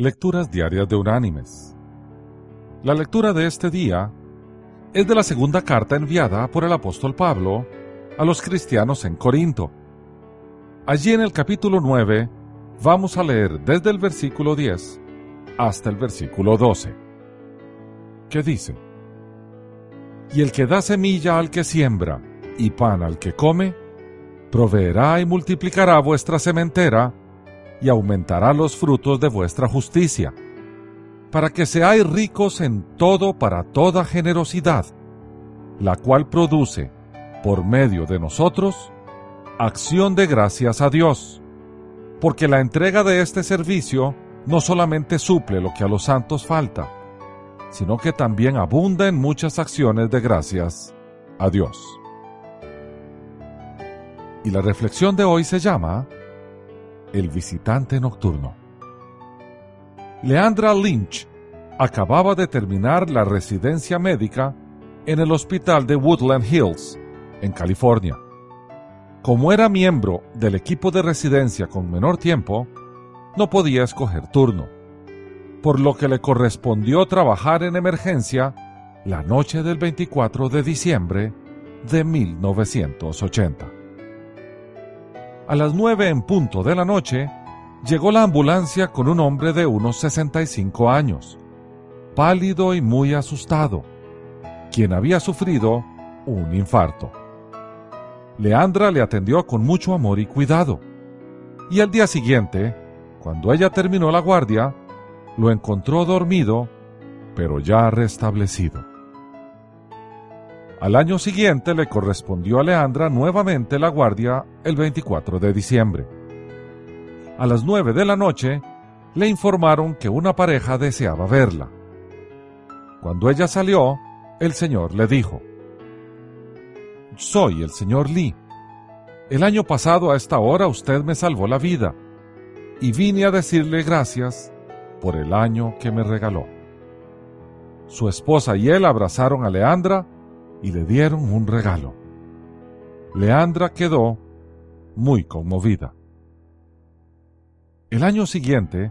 Lecturas diarias de unánimes. La lectura de este día es de la segunda carta enviada por el apóstol Pablo a los cristianos en Corinto. Allí en el capítulo 9 vamos a leer desde el versículo 10 hasta el versículo 12, que dice: Y el que da semilla al que siembra y pan al que come, proveerá y multiplicará vuestra sementera y aumentará los frutos de vuestra justicia, para que seáis ricos en todo para toda generosidad, la cual produce, por medio de nosotros, acción de gracias a Dios, porque la entrega de este servicio no solamente suple lo que a los santos falta, sino que también abunda en muchas acciones de gracias a Dios. Y la reflexión de hoy se llama El visitante nocturno. Leandra Lynch acababa de terminar la residencia médica en el hospital de Woodland Hills, en California. Como era miembro del equipo de residencia con menor tiempo, no podía escoger turno, por lo que le correspondió trabajar en emergencia la noche del 24 de diciembre de 1980. A las 9 en punto de la noche, llegó la ambulancia con un hombre de unos 65 años, pálido y muy asustado, quien había sufrido un infarto. Leandra le atendió con mucho amor y cuidado, y al día siguiente, cuando ella terminó la guardia, lo encontró dormido, pero ya restablecido. Al año siguiente le correspondió a Leandra nuevamente la guardia el 24 de diciembre. A las 9 de la noche le informaron que una pareja deseaba verla. Cuando ella salió, el señor le dijo: «Soy el señor Lee. El año pasado a esta hora usted me salvó la vida y vine a decirle gracias por el año que me regaló». Su esposa y él abrazaron a Leandra y le dieron un regalo. Leandra quedó muy conmovida. El año siguiente,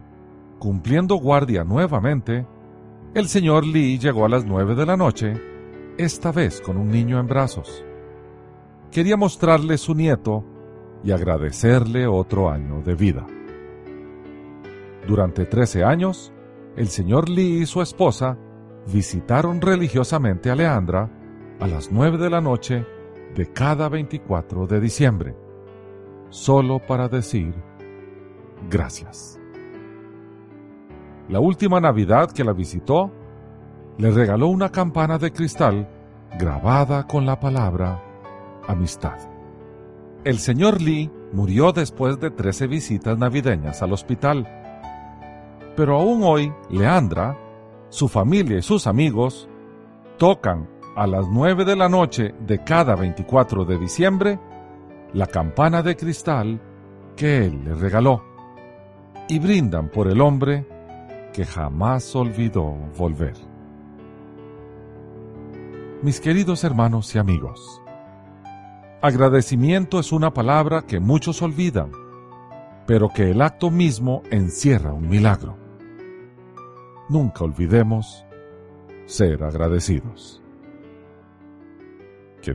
cumpliendo guardia nuevamente, el señor Lee llegó a las 9 de la noche, esta vez con un niño en brazos. Quería mostrarle su nieto y agradecerle otro año de vida. Durante 13 años, el señor Lee y su esposa visitaron religiosamente a Leandra a las 9 de la noche de cada 24 de diciembre, solo para decir gracias. La última Navidad que la visitó, le regaló una campana de cristal grabada con la palabra amistad. El señor Lee murió después de 13 visitas navideñas al hospital, pero aún hoy Leandra, su familia y sus amigos tocan a las 9 de la noche de cada 24 de diciembre, la campana de cristal que él le regaló, y brindan por el hombre que jamás olvidó volver. Mis queridos hermanos y amigos, agradecimiento es una palabra que muchos olvidan, pero que el acto mismo encierra un milagro. Nunca olvidemos ser agradecidos. Que